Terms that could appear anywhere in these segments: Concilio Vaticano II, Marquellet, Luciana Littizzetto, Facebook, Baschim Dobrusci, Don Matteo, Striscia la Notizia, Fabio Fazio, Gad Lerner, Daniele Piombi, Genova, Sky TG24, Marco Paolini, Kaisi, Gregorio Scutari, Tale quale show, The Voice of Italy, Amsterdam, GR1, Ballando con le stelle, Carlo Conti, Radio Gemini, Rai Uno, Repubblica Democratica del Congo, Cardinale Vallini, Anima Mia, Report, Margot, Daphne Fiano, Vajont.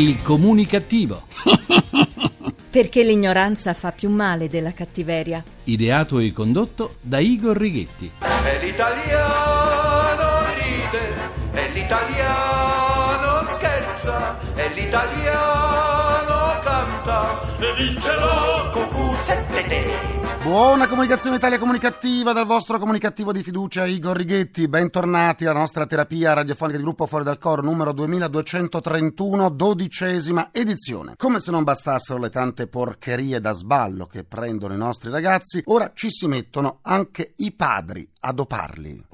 Il comunicattivo. Perché l'ignoranza fa più male della cattiveria. Ideato e condotto da Igor Righetti. E l'italiano ride, e l'italiano scherza, e l'italiano canta, e vincerò cucù sempre te. Buona comunicazione Italia Comunicativa dal vostro comunicattivo di fiducia Igor Righetti, bentornati alla nostra terapia radiofonica di gruppo Fuori dal Coro numero 2231, 12ª edizione. Come se non bastassero le tante porcherie da sballo che prendono i nostri ragazzi, ora ci si mettono anche i padri a doparli.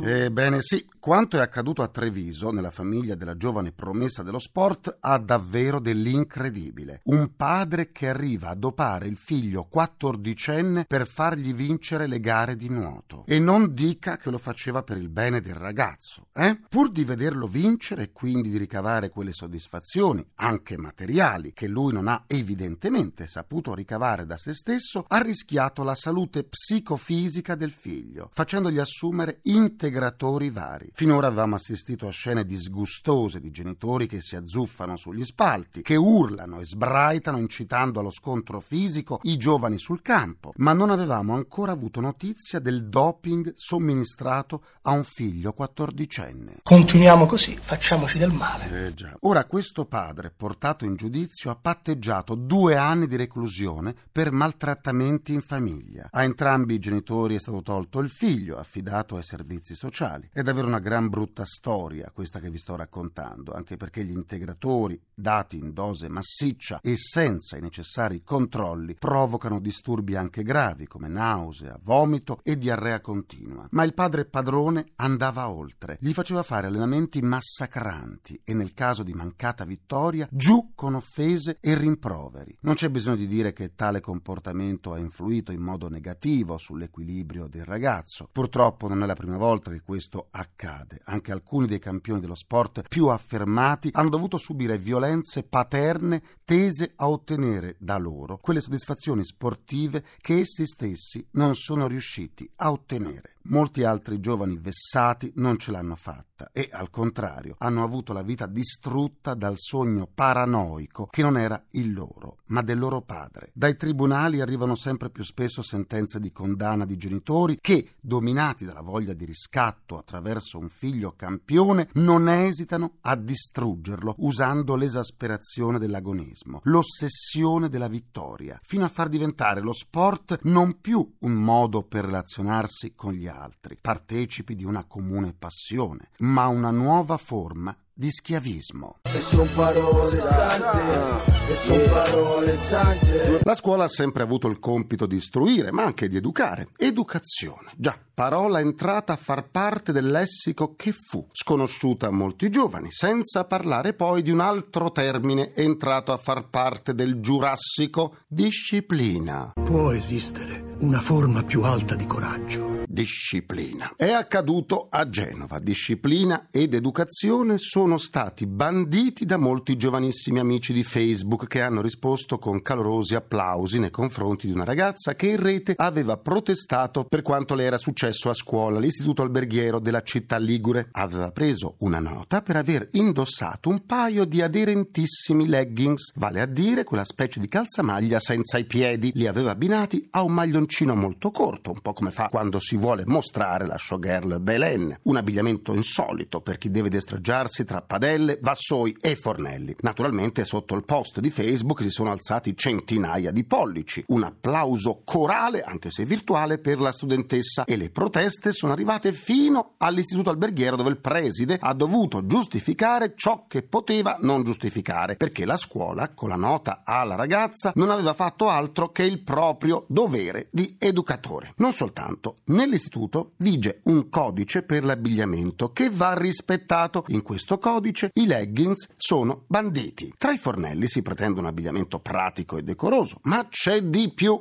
Ebbene sì, quanto è accaduto a Treviso, nella famiglia della giovane promessa dello sport, ha davvero dell'incredibile. Un padre che arriva a dopare il figlio 14enne per fargli vincere le gare di nuoto. E non dica che lo faceva per il bene del ragazzo, eh? Pur di vederlo vincere e quindi di ricavare quelle soddisfazioni, anche materiali, che lui non ha evidentemente saputo ricavare da se stesso, ha rischiato la salute psicofisica del figlio, facendogli assumere integratori vari. Finora avevamo assistito a scene disgustose di genitori che si azzuffano sugli spalti, che urlano e sbraitano incitando allo scontro fisico i giovani sul campo, ma non avevamo ancora avuto notizia del doping somministrato a un figlio 14enne. Continuiamo così, facciamoci del male. Già. Ora questo padre, portato in giudizio, ha patteggiato 2 anni di reclusione per maltrattamenti in famiglia. A entrambi i genitori è stato tolto il figlio, affidato ai servizi sociali. È davvero una gran brutta storia questa che vi sto raccontando, anche perché gli integratori, dati in dose massiccia e senza i necessari controlli, provocano disturbi anche gravi come nausea, vomito e diarrea continua. Ma il padre padrone andava oltre, gli faceva fare allenamenti massacranti e nel caso di mancata vittoria giù con offese e rimproveri. Non c'è bisogno di dire che tale comportamento ha influito in modo negativo sull'equilibrio del ragazzo. Purtroppo non è la prima volta che questo accade. Anche alcuni dei campioni dello sport più affermati hanno dovuto subire violenze paterne tese a ottenere da loro quelle soddisfazioni sportive che essi stessi non sono riusciti a ottenere. Molti altri giovani vessati non ce l'hanno fatta e, al contrario, hanno avuto la vita distrutta dal sogno paranoico che non era il loro, ma del loro padre. Dai tribunali arrivano sempre più spesso sentenze di condanna di genitori che, dominati dalla voglia di riscatto attraverso un figlio campione, non esitano a distruggerlo usando l'esasperazione dell'agonismo, l'ossessione della vittoria, fino a far diventare lo sport non più un modo per relazionarsi con gli altri. Partecipi di una comune passione, ma una nuova forma di schiavismo. E son parole sante, e son parole sante. La scuola ha sempre avuto il compito di istruire, ma anche di educare. Educazione, già, parola entrata a far parte del lessico che fu, sconosciuta a molti giovani, senza parlare poi di un altro termine entrato a far parte del giurassico, disciplina. Può esistere una forma più alta di coraggio. Disciplina. È accaduto a Genova. Disciplina ed educazione sono stati banditi da molti giovanissimi amici di Facebook che hanno risposto con calorosi applausi nei confronti di una ragazza che in rete aveva protestato per quanto le era successo a scuola. L'istituto alberghiero della città ligure aveva preso una nota per aver indossato un paio di aderentissimi leggings, vale a dire quella specie di calzamaglia senza i piedi. Li aveva abbinati a un maglioncino molto corto, un po' come fa quando si vuole mostrare la showgirl Belen, un abbigliamento insolito per chi deve destreggiarsi tra padelle, vassoi e fornelli. Naturalmente sotto il post di Facebook si sono alzati centinaia di pollici, un applauso corale, anche se virtuale, per la studentessa, e le proteste sono arrivate fino all'istituto alberghiero, dove il preside ha dovuto giustificare ciò che poteva non giustificare, perché la scuola, con la nota alla ragazza, non aveva fatto altro che il proprio dovere di educatore. Non soltanto, nell'istituto vige un codice per l'abbigliamento che va rispettato. In questo codice i leggings sono banditi. Tra i fornelli si pretende un abbigliamento pratico e decoroso, ma c'è di più.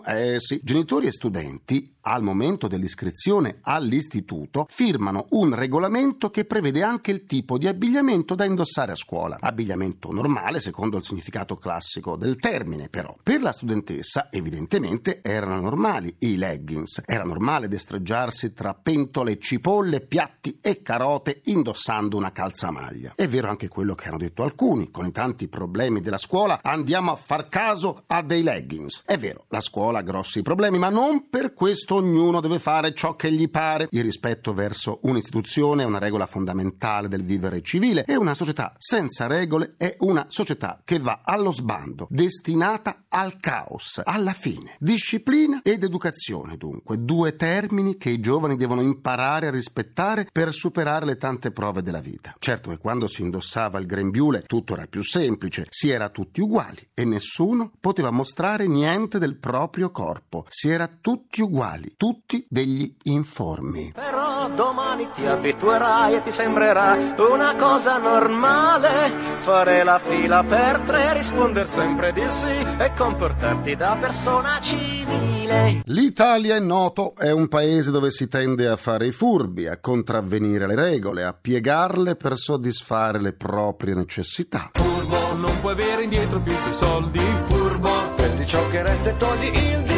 Genitori e studenti al momento dell'iscrizione all'istituto, firmano un regolamento che prevede anche il tipo di abbigliamento da indossare a scuola. Abbigliamento normale, secondo il significato classico del termine, però. Per la studentessa, evidentemente, erano normali i leggings. Era normale destreggiarsi tra pentole, cipolle, piatti e carote indossando una calzamaglia. È vero anche quello che hanno detto alcuni: con i tanti problemi della scuola andiamo a far caso a dei leggings. È vero, la scuola ha grossi problemi, ma non per questo ognuno deve fare ciò che gli pare. Il rispetto verso un'istituzione è una regola fondamentale del vivere civile, e una società senza regole è una società che va allo sbando, destinata al caos. Alla fine, disciplina ed educazione, dunque, due termini che i giovani devono imparare a rispettare per superare le tante prove della vita. Certo che quando si indossava il grembiule tutto era più semplice, si era tutti uguali e nessuno poteva mostrare niente del proprio corpo. Si era tutti uguali, tutti degli informi. Però domani ti abituerai e ti sembrerà una cosa normale fare la fila per tre, risponder sempre di sì e comportarti da persona civile. L'Italia, è noto, è un paese dove si tende a fare i furbi, a contravvenire le regole, a piegarle per soddisfare le proprie necessità. Furbo, non puoi avere indietro più che soldi, furbo, prendi ciò che resta e togli il disturbo.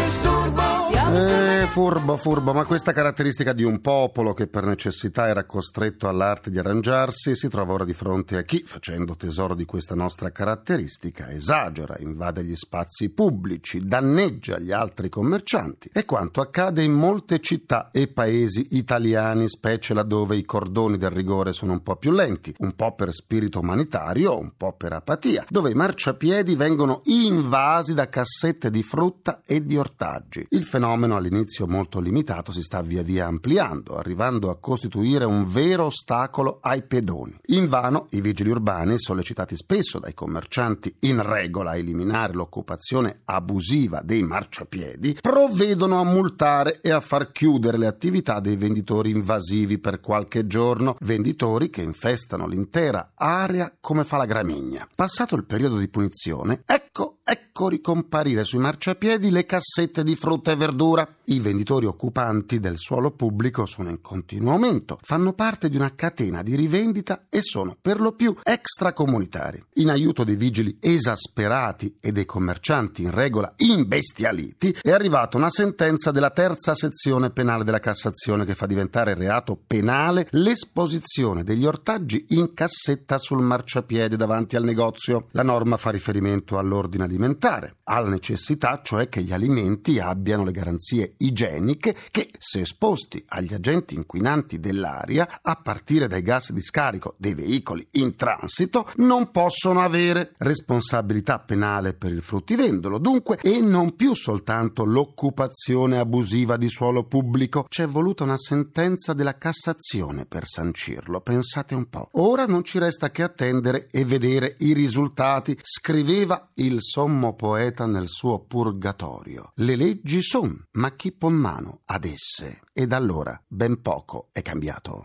Furbo, ma questa caratteristica di un popolo che per necessità era costretto all'arte di arrangiarsi si trova ora di fronte a chi, facendo tesoro di questa nostra caratteristica, esagera, invade gli spazi pubblici, danneggia gli altri commercianti. È quanto accade in molte città e paesi italiani, specie laddove i cordoni del rigore sono un po' più lenti, un po' per spirito umanitario, un po' per apatia, dove i marciapiedi vengono invasi da cassette di frutta e di ortaggi. Il fenomeno, all'inizio molto limitato, si sta via via ampliando, arrivando a costituire un vero ostacolo ai pedoni. Invano i vigili urbani, sollecitati spesso dai commercianti in regola a eliminare l'occupazione abusiva dei marciapiedi, provvedono a multare e a far chiudere le attività dei venditori invasivi per qualche giorno, venditori che infestano l'intera area come fa la gramigna. Passato il periodo di punizione, ecco ricomparire sui marciapiedi le cassette di frutta e verdura. I venditori occupanti del suolo pubblico sono in continuo aumento, fanno parte di una catena di rivendita e sono per lo più extracomunitari. In aiuto dei vigili esasperati e dei commercianti in regola imbestialiti, è arrivata una sentenza della terza sezione penale della Cassazione che fa diventare reato penale l'esposizione degli ortaggi in cassetta sul marciapiede davanti al negozio. La norma fa riferimento all'ordine alimentare, alla necessità cioè che gli alimenti abbiano le garanzie igieniche che, se esposti agli agenti inquinanti dell'aria, a partire dai gas di scarico dei veicoli in transito, non possono avere. Responsabilità penale per il fruttivendolo, dunque, e non più soltanto l'occupazione abusiva di suolo pubblico. C'è voluta una sentenza della Cassazione per sancirlo, pensate un po'. Ora non ci resta che attendere e vedere i risultati, scriveva il sommo poeta nel suo Purgatorio. Le leggi son, ma chi pon mano ad esse? E da allora ben poco è cambiato.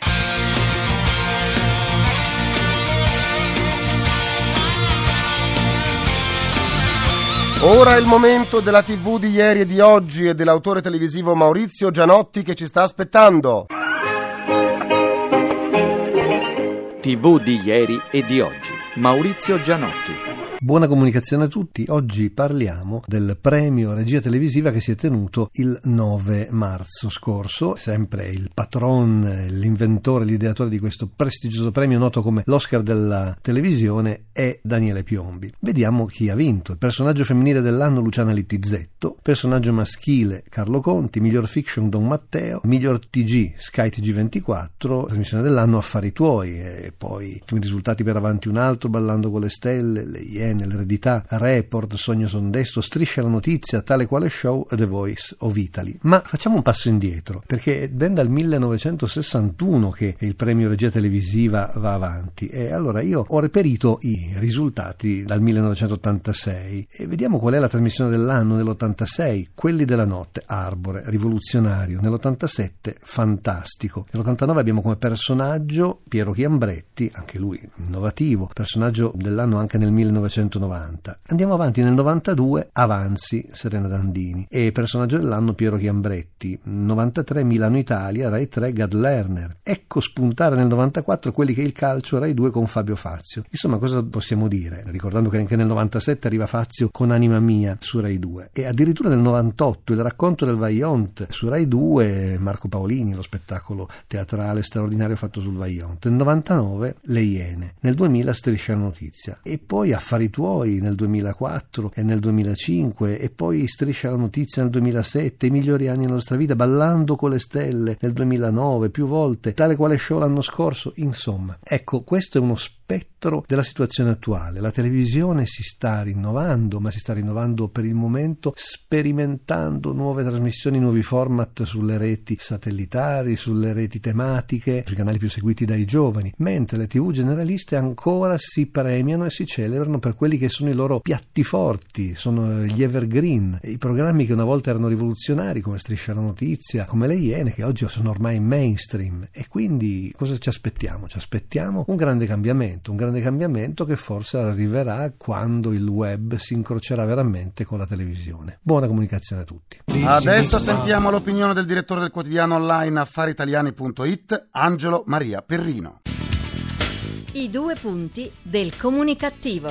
Ora è il momento della TV di ieri e di oggi e dell'autore televisivo Maurizio Gianotti, che ci sta aspettando. TV di ieri e di oggi, Maurizio Gianotti. Buona comunicazione a tutti. Oggi parliamo del premio Regia Televisiva che si è tenuto il 9 marzo scorso. Sempre il patron, l'inventore, l'ideatore di questo prestigioso premio noto come l'Oscar della televisione è Daniele Piombi. Vediamo chi ha vinto. Il personaggio femminile dell'anno Luciana Littizzetto, personaggio maschile Carlo Conti, miglior fiction Don Matteo, miglior TG Sky TG24, trasmissione dell'anno Affari Tuoi, e poi ultimi risultati per Avanti un altro, Ballando con le stelle, Le Iene, L'Eredità, Report, Sogno Sondesto, Striscia la Notizia, Tale quale show, The Voice of Italy. Ma facciamo un passo indietro, perché è ben dal 1961 che il premio Regia Televisiva va avanti, e allora io ho reperito i risultati dal 1986 e vediamo qual è la trasmissione dell'anno. Nell'86 Quelli della notte, Arbore, rivoluzionario. Nell'87 Fantastico. Nell'89 abbiamo come personaggio Piero Chiambretti, anche lui innovativo, personaggio dell'anno anche nel 1986 1990. Andiamo avanti nel 92, Avanzi, Serena Dandini, e personaggio dell'anno Piero Chiambretti. 93, Milano Italia, Rai 3, Gad Lerner. Ecco spuntare nel 94 Quelli che il calcio, Rai 2, con Fabio Fazio. Insomma, cosa possiamo dire? Ricordando che anche nel 97 arriva Fazio con Anima Mia su Rai 2, e addirittura nel 98 Il racconto del Vajont su Rai 2, Marco Paolini, lo spettacolo teatrale straordinario fatto sul Vajont. Nel 99 Le Iene, nel 2000 Striscia la Notizia, e poi Affari Tuoi nel 2004 e nel 2005, e poi Striscia la Notizia nel 2007, I migliori anni della nostra vita, Ballando con le stelle nel 2009, più volte Tale quale show l'anno scorso. Insomma, ecco, questo è uno spettro della situazione attuale. La televisione si sta rinnovando, ma si sta rinnovando per il momento sperimentando nuove trasmissioni, nuovi format sulle reti satellitari, sulle reti tematiche, sui canali più seguiti dai giovani, mentre le TV generaliste ancora si premiano e si celebrano per quelli che sono i loro piatti forti, sono gli evergreen, i programmi che una volta erano rivoluzionari come Striscia la Notizia, come Le Iene, che oggi sono ormai mainstream. E quindi cosa ci aspettiamo? Ci aspettiamo un grande cambiamento che forse arriverà quando il web si incrocerà veramente con la televisione. Buona comunicazione a tutti. Adesso sentiamo l'opinione del direttore del quotidiano online affariitaliani.it, Angelo Maria Perrino. I due punti del comunicativo.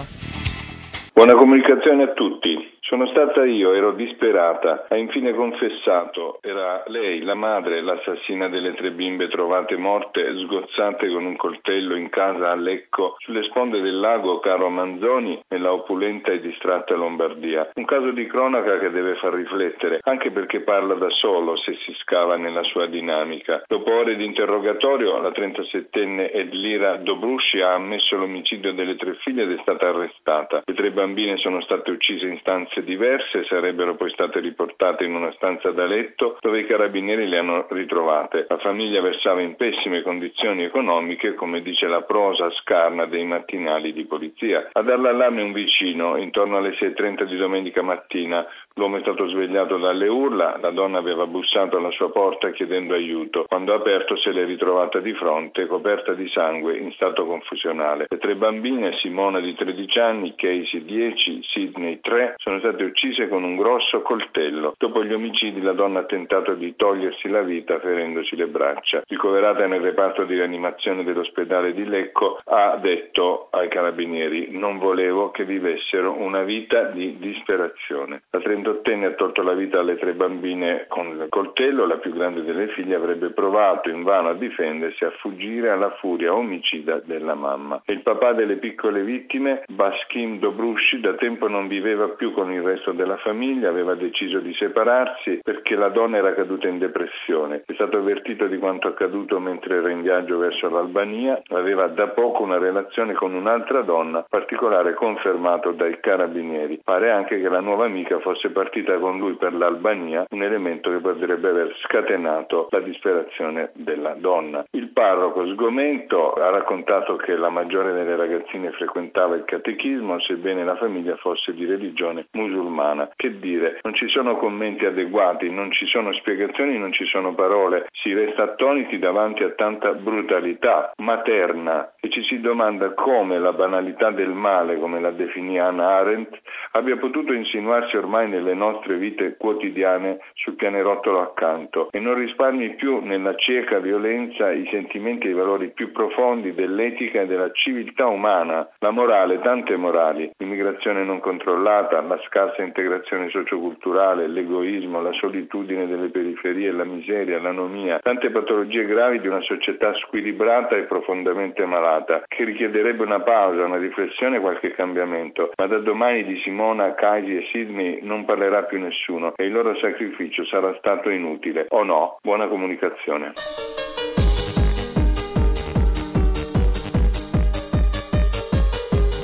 Buona comunicazione a tutti. Sono stata io, ero disperata, ha infine confessato, era lei, la madre, l'assassina delle tre bimbe trovate morte, sgozzate con un coltello in casa a Lecco, sulle sponde del lago Caro Manzoni, nella opulenta e distratta Lombardia. Un caso di cronaca che deve far riflettere, anche perché parla da solo se si scava nella sua dinamica. Dopo ore di interrogatorio, la 37enne Edlira Dobrusci ha ammesso l'omicidio delle tre figlie ed è stata arrestata. Le tre bambine sono state uccise in stanze diverse, sarebbero poi state riportate in una stanza da letto dove i carabinieri le hanno ritrovate. La famiglia versava in pessime condizioni economiche, come dice la prosa scarna dei mattinali di polizia. A dar l'allarme un vicino, intorno alle 6:30 di domenica mattina, l'uomo è stato svegliato dalle urla, la donna aveva bussato alla sua porta chiedendo aiuto. Quando ha aperto se l'è ritrovata di fronte, coperta di sangue, in stato confusionale. Le tre bambine, Simona di 13 anni, Kaisi 10, Sidney 3, sono state uccise con un grosso coltello. Dopo gli omicidi la donna ha tentato di togliersi la vita ferendosi le braccia. Ricoverata nel reparto di rianimazione dell'ospedale di Lecco, ha detto ai carabinieri: non volevo che vivessero una vita di disperazione. La 38enne ha tolto la vita alle tre bambine con il coltello. La più grande delle figlie avrebbe provato invano a difendersi, a fuggire alla furia omicida della mamma. E il papà delle piccole vittime, Baschim Dobrusci, da tempo non viveva più con il resto della famiglia, aveva deciso di separarsi perché la donna era caduta in depressione. È stato avvertito di quanto accaduto mentre era in viaggio verso l'Albania, aveva da poco una relazione con un'altra donna, particolare confermato dai carabinieri. Pare anche che la nuova amica fosse partita con lui per l'Albania, un elemento che potrebbe aver scatenato la disperazione della donna. Il parroco, sgomento, ha raccontato che la maggiore delle ragazzine frequentava il catechismo, sebbene la famiglia fosse di religione musulmana. Che dire, non ci sono commenti adeguati, non ci sono spiegazioni, non ci sono parole, si resta attoniti davanti a tanta brutalità materna e ci si domanda come la banalità del male, come la definì Hannah Arendt, abbia potuto insinuarsi ormai nelle nostre vite quotidiane sul pianerottolo accanto e non risparmi più nella cieca violenza i sentimenti e i valori più profondi dell'etica e della civiltà umana, la morale, tante morali, l'immigrazione non controllata, la scarsa integrazione socioculturale, l'egoismo, la solitudine delle periferie, la miseria, l'anomia, tante patologie gravi di una società squilibrata e profondamente malata, che richiederebbe una pausa, una riflessione e qualche cambiamento. Ma da domani di Simona, Kaisi e Sidney non parlerà più nessuno e il loro sacrificio sarà stato inutile. O no? Buona comunicazione.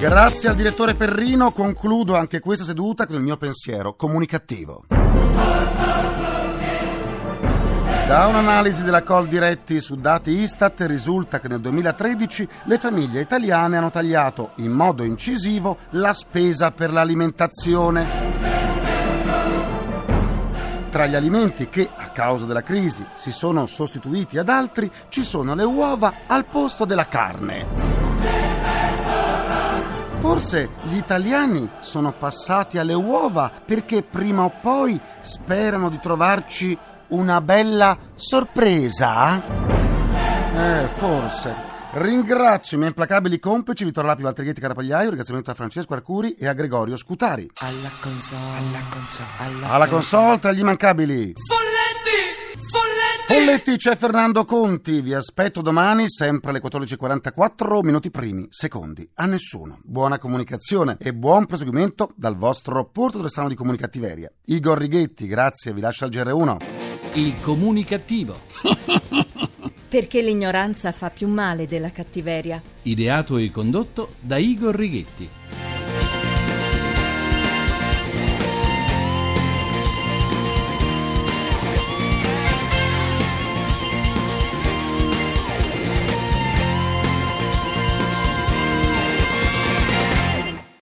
Grazie al direttore Perrino, concludo anche questa seduta con il mio pensiero comunicativo. Da un'analisi della Coldiretti su dati Istat risulta che nel 2013 le famiglie italiane hanno tagliato in modo incisivo la spesa per l'alimentazione. Tra gli alimenti che, a causa della crisi, si sono sostituiti ad altri, ci sono le uova al posto della carne. Forse gli italiani sono passati alle uova perché prima o poi sperano di trovarci una bella sorpresa? Forse. Ringrazio i miei implacabili complici Vittorio Lapi, Valtrighetti, Carapagliaio. Ringraziamento a Francesco Arcuri e a Gregorio Scutari. Alla console, alla console, alla console tra gli immancabili Folletti, c'è Fernando Conti. Vi aspetto domani sempre alle 14.44, minuti primi, secondi a nessuno. Buona comunicazione e buon proseguimento dal vostro porto restano di comunicazione. Igor Righetti, grazie, vi lascio al GR1. Il comunicativo. Perché l'ignoranza fa più male della cattiveria. Ideato e condotto da Igor Righetti.